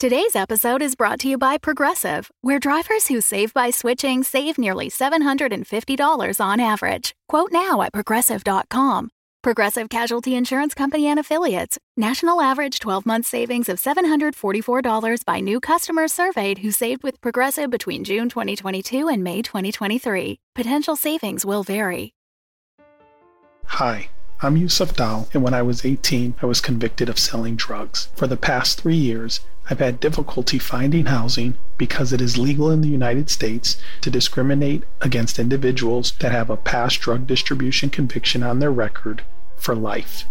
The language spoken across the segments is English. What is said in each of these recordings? Today's episode is brought to you by Progressive, where drivers who save by switching save nearly $750 on average. Quote now at Progressive.com. Progressive Casualty Insurance Company and Affiliates. National average 12-month savings of $744 by new customers surveyed who saved with Progressive between June 2022 and May 2023. Potential savings will vary. Hi. I'm Yusuf Dal, and when I was 18, I was convicted of selling drugs. For the past 3 years, I've had difficulty finding housing because it is legal in the United States to discriminate against individuals that have a past drug distribution conviction on their record for life.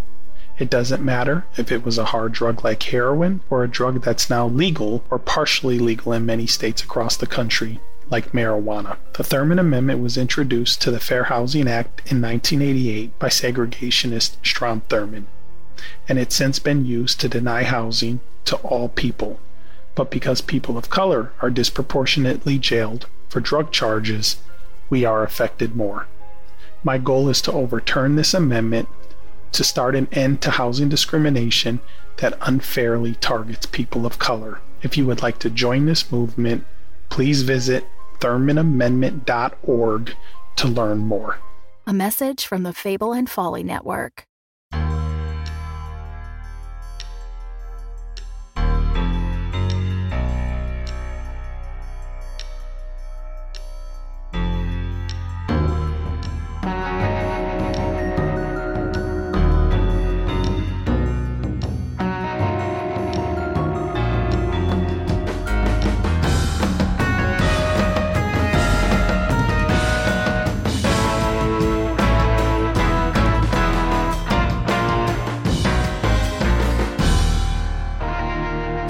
It doesn't matter if it was a hard drug like heroin or a drug that's now legal or partially legal in many states across the country, like marijuana. The Thurmond Amendment was introduced to the Fair Housing Act in 1988 by segregationist Strom Thurmond, and it's since been used to deny housing to all people. But because people of color are disproportionately jailed for drug charges, we are affected more. My goal is to overturn this amendment to start an end to housing discrimination that unfairly targets people of color. If you would like to join this movement, please visit ThurmanAmendment.org to learn more. A message from the Fable and Folly Network.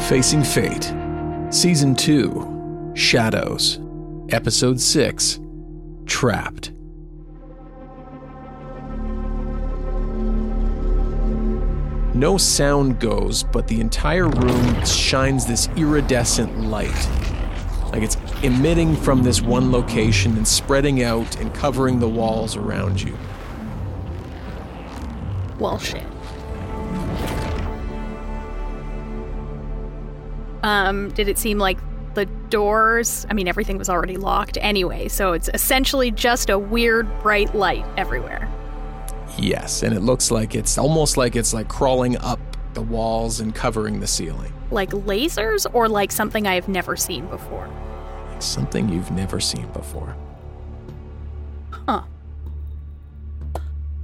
Facing Fate, Season 2, Shadows, Episode 6, Trapped. No sound goes, but the entire room shines this iridescent light. Like it's emitting from this one location and spreading out and covering the walls around you. Well, shit. Did it seem like the doors, everything was already locked anyway, so it's essentially just a weird bright light everywhere. Yes, and it looks like it's crawling up the walls and covering the ceiling. Like lasers or like something I've never seen before? Like something you've never seen before. Huh.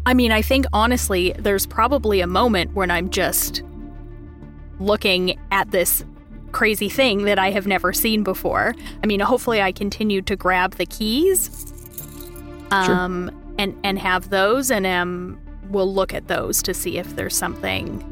I think honestly, there's probably a moment when I'm just looking at this crazy thing that I have never seen before. Hopefully I continue to grab the keys sure. and have those, and we'll look at those to see if there's something.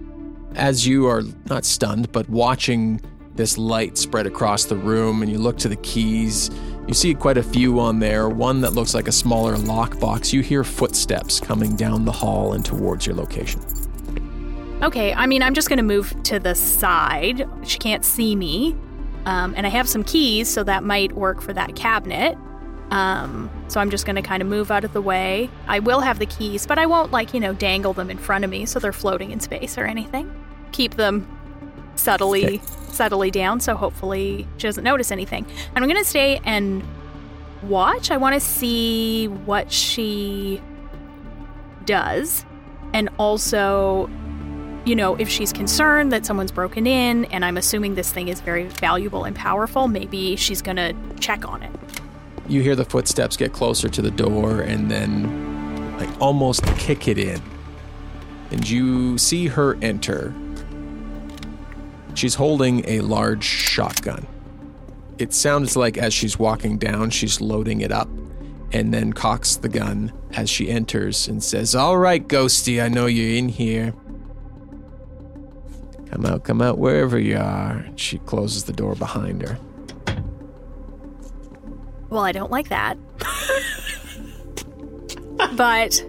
As you are not stunned, but watching this light spread across the room and you look to the keys, you see quite a few on there. One that looks like a smaller lockbox. You hear footsteps coming down the hall and towards your location. Okay, I'm just going to move to the side. She can't see me. And I have some keys, so that might work for that cabinet. So I'm just going to kind of move out of the way. I will have the keys, but I won't, dangle them in front of me so they're floating in space or anything. Keep them subtly down, so hopefully she doesn't notice anything. And I'm going to stay and watch. I want to see what she does. And also, if she's concerned that someone's broken in, and I'm assuming this thing is very valuable and powerful, maybe she's going to check on it. You hear the footsteps get closer to the door and then almost kick it in. And you see her enter. She's holding a large shotgun. It sounds like as she's walking down, she's loading it up and then cocks the gun as she enters and says, "All right, Ghosty, I know you're in here. Come out, wherever you are." And she closes the door behind her. Well, I don't like that. But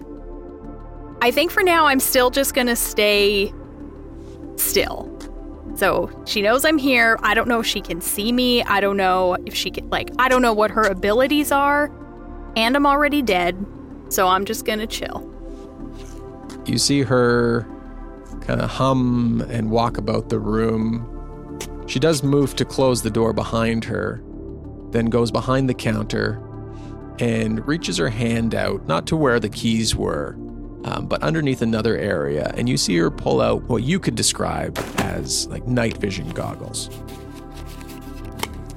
I think for now, I'm still just going to stay still. So she knows I'm here. I don't know if she can see me. I don't know if she can, I don't know what her abilities are. And I'm already dead. So I'm just going to chill. You see her kind of hum and walk about the room, She does move to close the door behind her, then goes behind the counter and reaches her hand out, not to where the keys were, but underneath another area, and you see her pull out what you could describe as like night vision goggles.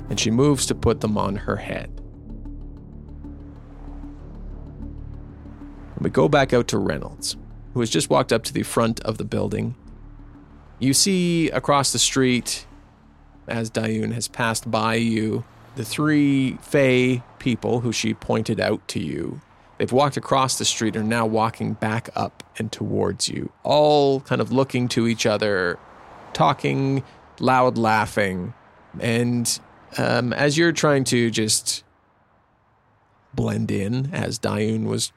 And she moves to put them on her head. And we go back out to Reynolds, who has just walked up to the front of the building. You see across the street, as Daeun has passed by you, the three Fae people who she pointed out to you. They've walked across the street and are now walking back up and towards you, all kind of looking to each other, talking, loud laughing. And as you're trying to just blend in, as Daeun was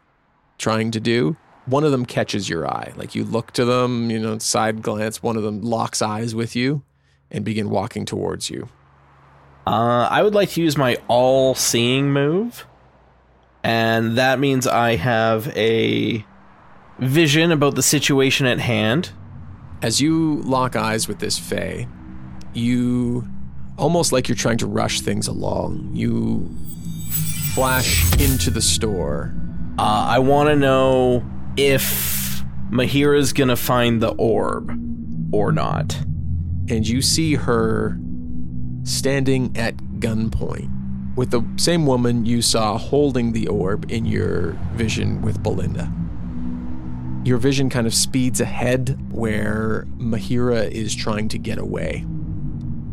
trying to do, one of them catches your eye. Like, you look to them, you know, side glance, one of them locks eyes with you and begin walking towards you. I would like to use my all-seeing move. And that means I have a vision about the situation at hand. As you lock eyes with this Fae, you, almost like you're trying to rush things along, you flash into the store. I want to know if Mahira's going to find the orb or not. And you see her standing at gunpoint with the same woman you saw holding the orb in your vision with Belinda. Your vision kind of speeds ahead where Mahira is trying to get away.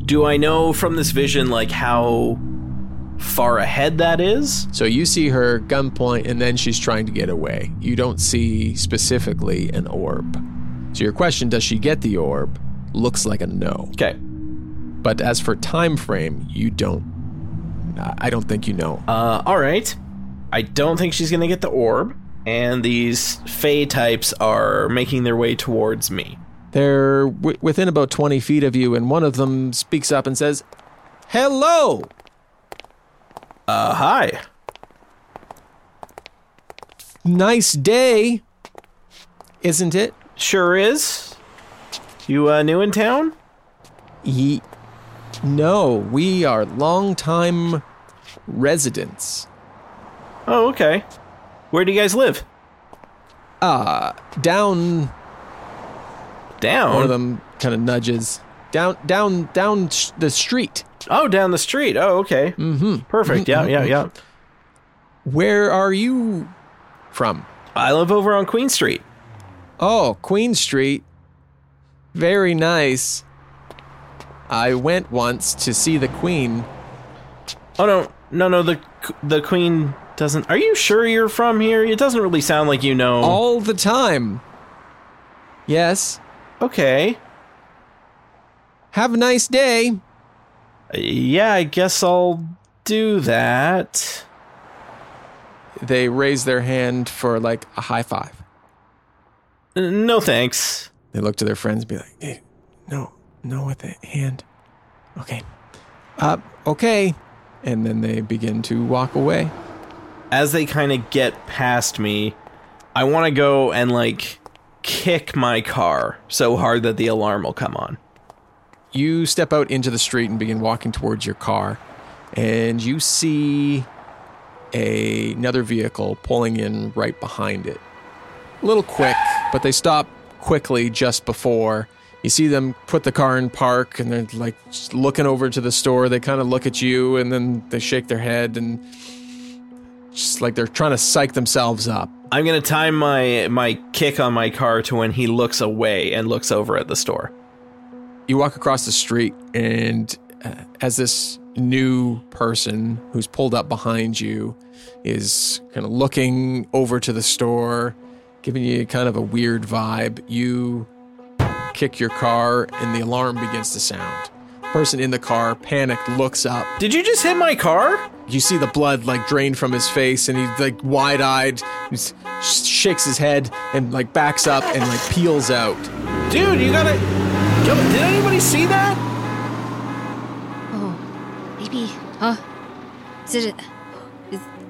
Do I know from this vision, like, how far ahead that is? So you see her gunpoint, and then she's trying to get away. You don't see specifically an orb. So your question, does she get the orb, looks like a no. Okay. But as for time frame, you don't. I don't think you know. All right. I don't think she's going to get the orb. And these Fae types are making their way towards me. They're within about 20 feet of you, and one of them speaks up and says, "Hello!" Hi. Nice day, isn't it? Sure is. You new in town? No, we are longtime residents. Oh, okay. Where do you guys live? Down. Down? One of them kind of nudges. Down the street. Oh, down the street. Oh, okay. Mm-hmm. Perfect. Mm-hmm. Yeah. Where are you from? I live over on Queen Street. Oh, Queen Street. Very nice. I went once to see the Queen. Oh, no, the Queen doesn't... Are you sure you're from here? It doesn't really sound like you know... All the time. Yes. Okay. Have a nice day. Yeah, I guess I'll do that. They raise their hand for, like, a high five. No, thanks. They look to their friends and be like, "Hey, no. No, with the hand. Okay. Okay." And then they begin to walk away. As they kind of get past me, I want to go and, like, kick my car so hard that the alarm will come on. You step out into the street and begin walking towards your car. And you see another vehicle pulling in right behind it. A little quick, but they stop quickly just before... You see them put the car in park, and they're, like, looking over to the store. They kind of look at you, and then they shake their head, and just, like, they're trying to psych themselves up. I'm going to time my kick on my car to when he looks away and looks over at the store. You walk across the street, and as this new person who's pulled up behind you is kind of looking over to the store, giving you kind of a weird vibe, you... kick your car, and the alarm begins to sound. The person in the car, panicked, looks up. Did you just hit my car? You see the blood, like, drain from his face, and he's, like, wide-eyed, shakes his head, and, like, backs up and, like, peels out. Dude, you gotta... Yo, did anybody see that? Oh, maybe...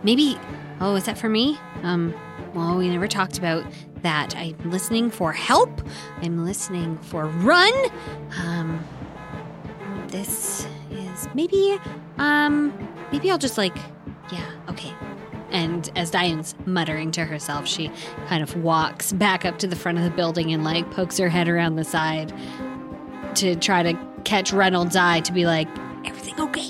Maybe... Oh, is that for me? Well, we never talked about... that. I'm listening for help. I'm listening for run. this is maybe I'll just yeah, okay. And as Diane's muttering to herself, she kind of walks back up to the front of the building and pokes her head around the side to try to catch Reynolds' eye to be like, everything okay?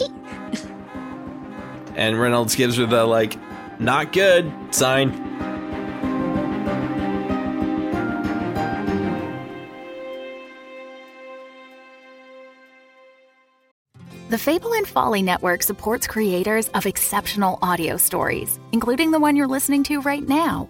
And Reynolds gives her the not good sign. The Fable and Folly Network supports creators of exceptional audio stories, including the one you're listening to right now.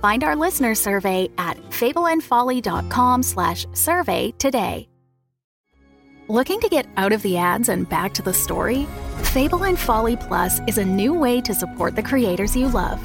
Find our listener survey at fableandfolly.com/survey today. Looking to get out of the ads and back to the story? Fable and Folly Plus is a new way to support the creators you love.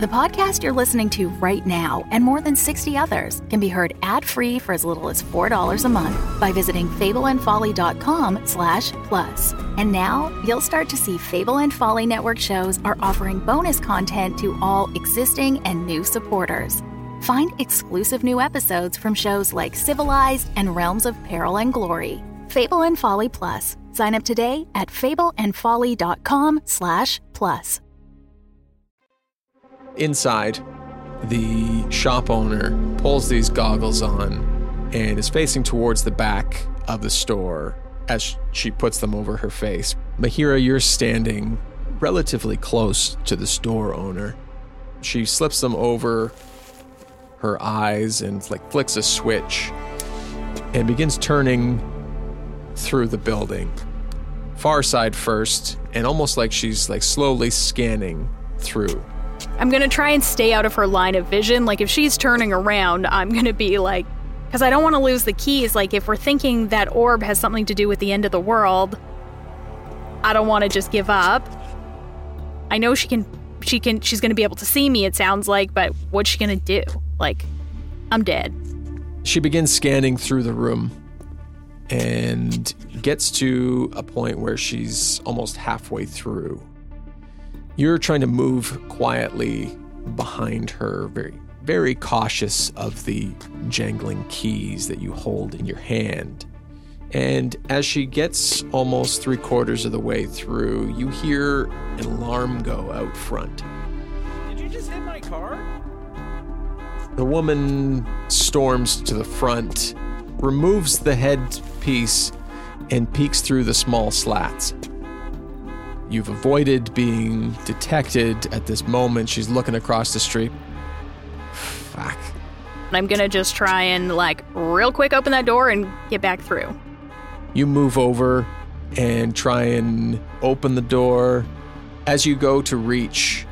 The podcast you're listening to right now and more than 60 others can be heard ad-free for as little as $4 a month by visiting fableandfolly.com/plus. And now you'll start to see Fable and Folly Network shows are offering bonus content to all existing and new supporters. Find exclusive new episodes from shows like Civilized and Realms of Peril and Glory. Fable and Folly Plus. Sign up today at fableandfolly.com/plus. Inside, the shop owner pulls these goggles on and is facing towards the back of the store as she puts them over her face. Mahira, you're standing relatively close to the store owner. She slips them over her eyes and flicks a switch and begins turning through the building. Far side first, and almost like she's slowly scanning through. I'm going to try and stay out of her line of vision. If she's turning around, I'm going to be because I don't want to lose the keys. If we're thinking that orb has something to do with the end of the world, I don't want to just give up. I know she's going to be able to see me, it sounds like, but what's she going to do? I'm dead. She begins scanning through the room and gets to a point where she's almost halfway through. You're trying to move quietly behind her, very, very cautious of the jangling keys that you hold in your hand. And as she gets almost 3/4 of the way through, you hear an alarm go out front. Did you just hit my car? The woman storms to the front, removes the headpiece, and peeks through the small slats. You've avoided being detected at this moment. She's looking across the street. Fuck. I'm going to just try and, real quick open that door and get back through. You move over and try and open the door. As you go to reach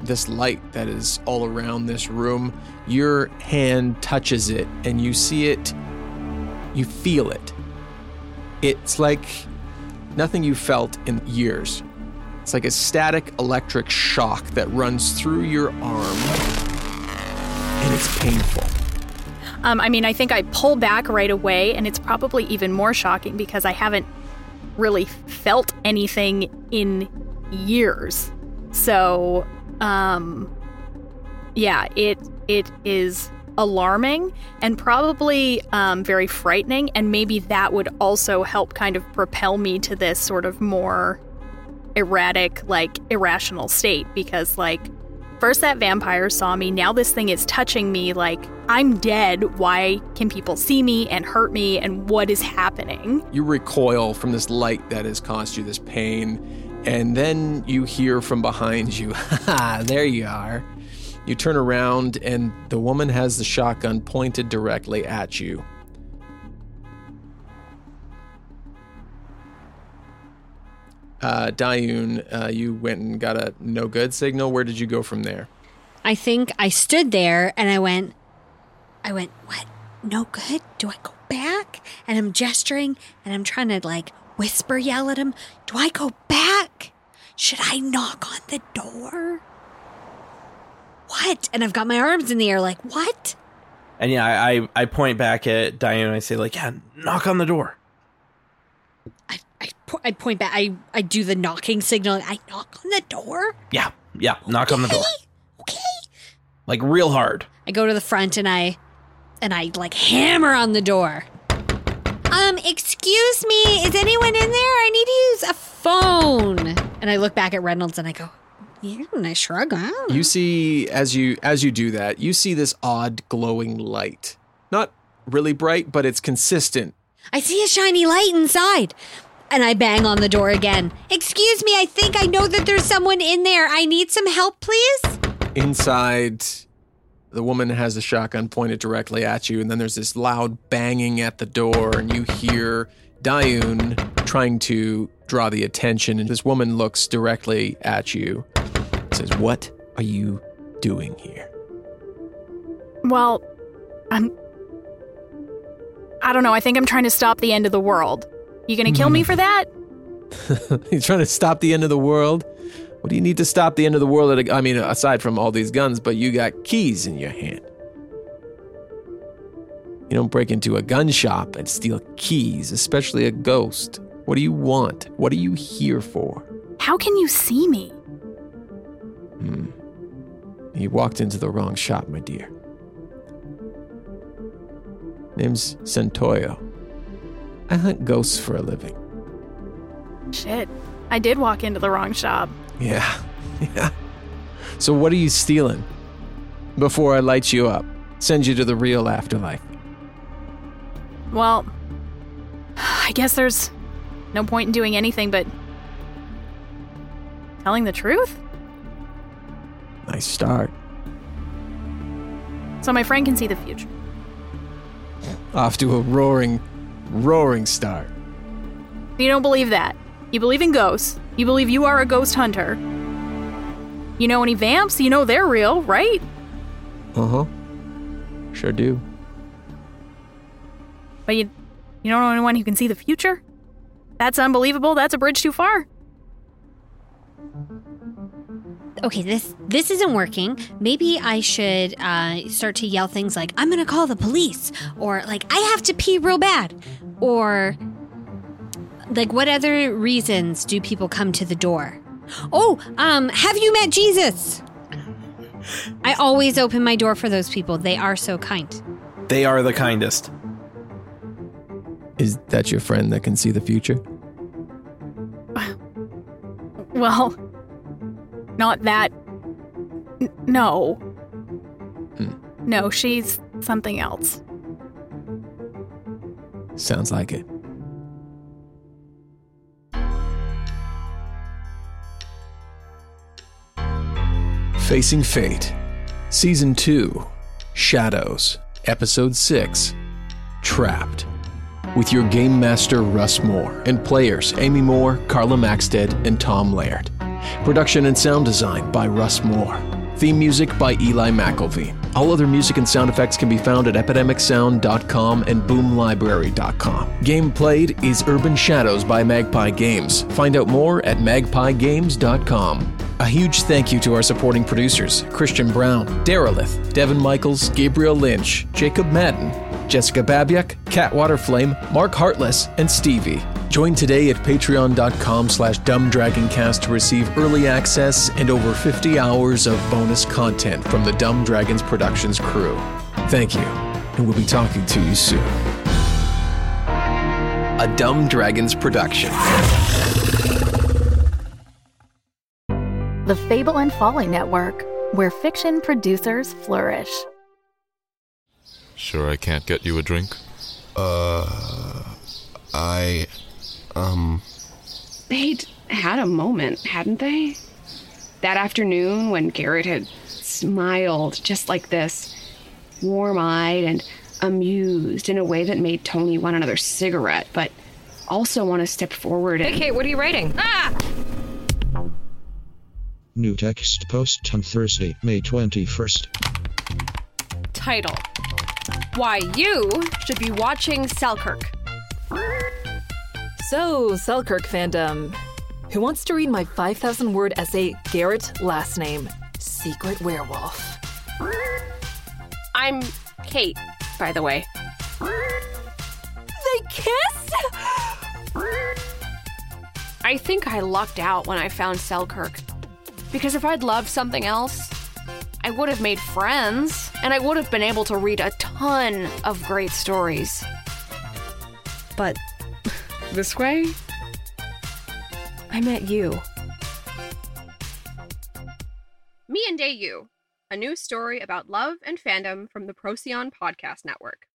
this light that is all around this room, your hand touches it, and you see it. You feel it. It's like nothing you felt in years. It's like a static electric shock that runs through your arm, and it's painful. I think I pull back right away, and it's probably even more shocking because I haven't really felt anything in years. So, it is alarming and probably very frightening, and maybe that would also help kind of propel me to this sort of more erratic, irrational state, because first that vampire saw me, now this thing is touching me. I'm dead. Why can people see me and hurt me, and what is happening? You recoil from this light that has caused you this pain, and then you hear from behind you, ha, there you are. You turn around, and the woman has the shotgun pointed directly at you. Daeun, you went and got a no good signal. Where did you go from there? I think I stood there and I went, what? No good? Do I go back? And I'm gesturing and I'm trying to whisper yell at him. Do I go back? should I knock on the door? What? And I've got my arms in the air like, what? And yeah, I point back at Daeun. I say, like, yeah, knock on the door. I point back. I do the knocking signal. I knock on the door. Yeah. Okay. Knock on the door. Okay. Like real hard. I go to the front and I like hammer on the door. Excuse me, is anyone in there? I need to use a phone. And I look back at Reynolds and I go, yeah, and I shrug. You see, as you do that, you see this odd glowing light. Not really bright, but it's consistent. I see a shiny light inside. And I bang on the door again. Excuse me, I think I know that there's someone in there. I need some help, please. Inside, the woman has a shotgun pointed directly at you, and then there's this loud banging at the door, and you hear Daeun trying to draw the attention, and this woman looks directly at you and says, what are you doing here? Well, I don't know. I think I'm trying to stop the end of the world. You gonna kill me for that? You're trying to stop the end of the world? What do you need to stop the end of the world? I mean, aside from all these guns, but you got keys in your hand. You don't break into a gun shop and steal keys, especially a ghost. What do you want? What are you here for? How can you see me? You walked into the wrong shop, my dear. Name's Santoyo. I hunt ghosts for a living. Shit, I did walk into the wrong shop. Yeah. So what are you stealing? Before I light you up, send you to the real afterlife. Well, I guess there's no point in doing anything but telling the truth? Nice start. So my friend can see the future. Off to a roaring start. You don't believe that. You believe in ghosts. You believe you are a ghost hunter. You know any vamps? You know they're real, right? Uh-huh. Sure do. But you don't know anyone who can see the future? That's unbelievable. That's a bridge too far. Okay, this isn't working. Maybe I should start to yell things like, I'm going to call the police, or like, I have to pee real bad, or like, what other reasons do people come to the door? Oh, have you met Jesus? I always open my door for those people. They are so kind. They are the kindest. Is that your friend that can see the future? Well... not that. No. No, she's something else. Sounds like it. Facing Fate, Season 2, Shadows, Episode 6, Trapped. With your Game Master, Russ Moore, and players Amy Moore, Carla Maxted, and Tom Laird. Production and sound design by Russ Moore. Theme music by Eli McIlveen. All other music and sound effects can be found at EpidemicSound.com and BoomLibrary.com. Game played is Urban Shadows by Magpie Games. Find out more at MagpieGames.com. A huge thank you to our supporting producers, Christian Brown, Derelith, Devin Michaels, Gabriel Lynch, Jacob Madden, Jessica Babiak, Cat Waterflame, Mark Heartless, and Stevie. Join today at Patreon.com/DumbDragonCast to receive early access and over 50 hours of bonus content from the Dumb Dragons Productions crew. Thank you, and we'll be talking to you soon. A Dumb Dragons Production. The Fable and Folly Network, where fiction producers flourish. Sure I can't get you a drink? They'd had a moment, hadn't they? That afternoon when Garrett had smiled just like this, warm-eyed and amused in a way that made Tony want another cigarette, but also want to step forward and... Hey, Kate, what are you writing? Ah! New text post on Thursday, May 21st. Title: Why you should be watching Selkirk. So, Selkirk fandom, who wants to read my 5,000-word essay, Garrett, Last Name, Secret Werewolf. I'm Kate, by the way. They kiss? I think I lucked out when I found Selkirk. Because if I'd loved something else, I would have made friends, and I would have been able to read a ton of great stories. But this way, I met you. Me and Daeun, a new story about love and fandom from the Procyon Podcast Network.